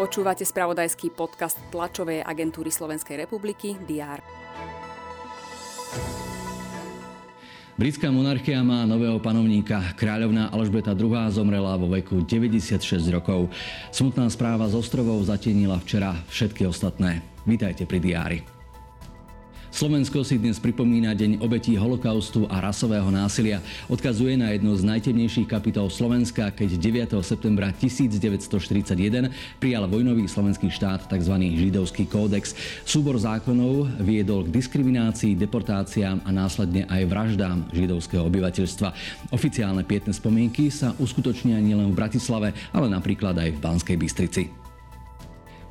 Počúvate spravodajský podcast tlačovej agentúry Slovenskej republiky DR. Britská monarchia má nového panovníka. Kráľovná Alžbeta II. Zomrela vo veku 96 rokov. Smutná správa z ostrovov zatienila včera všetky ostatné. Vítajte pri diári. Slovensko si dnes pripomína Deň obetí holokaustu a rasového násilia. Odkazuje na jednu z najtemnejších kapitol Slovenska, keď 9. septembra 1941 prijal vojnový slovenský štát tzv. Židovský kódex. Súbor zákonov viedol k diskriminácii, deportáciám a následne aj vraždám židovského obyvateľstva. Oficiálne pietne spomienky sa uskutočnia nielen v Bratislave, ale napríklad aj v Banskej Bystrici.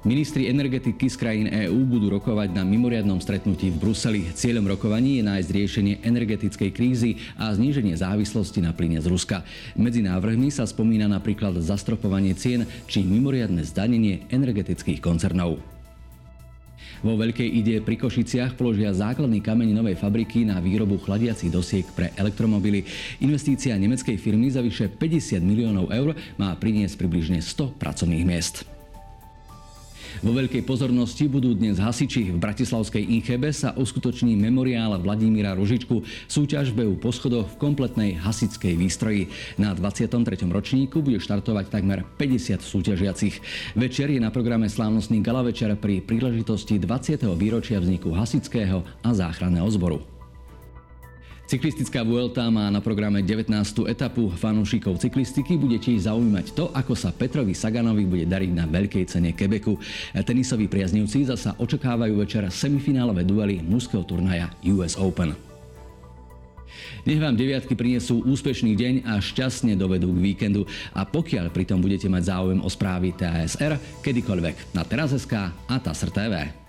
Ministri energetiky z krajín EÚ budú rokovať na mimoriadnom stretnutí v Bruseli. Cieľom rokovaní je nájsť riešenie energetickej krízy a zníženie závislosti na plyne z Ruska. Medzi návrhmi sa spomína napríklad zastropovanie cien či mimoriadne zdanenie energetických koncernov. Vo Veľkej Ide pri Košiciach položia základný kameň novej fabriky na výrobu chladiacich dosiek pre elektromobily. Investícia nemeckej firmy za vyše 50 miliónov eur má priniesť približne 100 pracovných miest. Vo veľkej pozornosti budú dnes hasiči. V bratislavskej Inchebe sa uskutoční memoriál Vladimíra Ružičku. Súťaž behu po schodoch v kompletnej hasičskej výstroji. Na 23. ročníku bude štartovať takmer 50 súťažiacich. Večer je na programe slávnostný galavečer pri príležitosti 20. výročia vzniku hasičského a záchranného zboru. Cyklistická Vuelta má na programe 19. etapu. Fanúšikov cyklistiky bude tiež zaujímať to, ako sa Petrovi Saganovi bude dariť na veľkej cene Quebecu. Tenisoví priaznivci zasa očakávajú večer semifinálové duely mužského turnaja US Open. Nech vám deviatky prinesú úspešný deň a šťastne dovedú k víkendu. A pokiaľ pritom budete mať záujem o správy TASR, kedykoľvek na teraz.sk a TASR TV.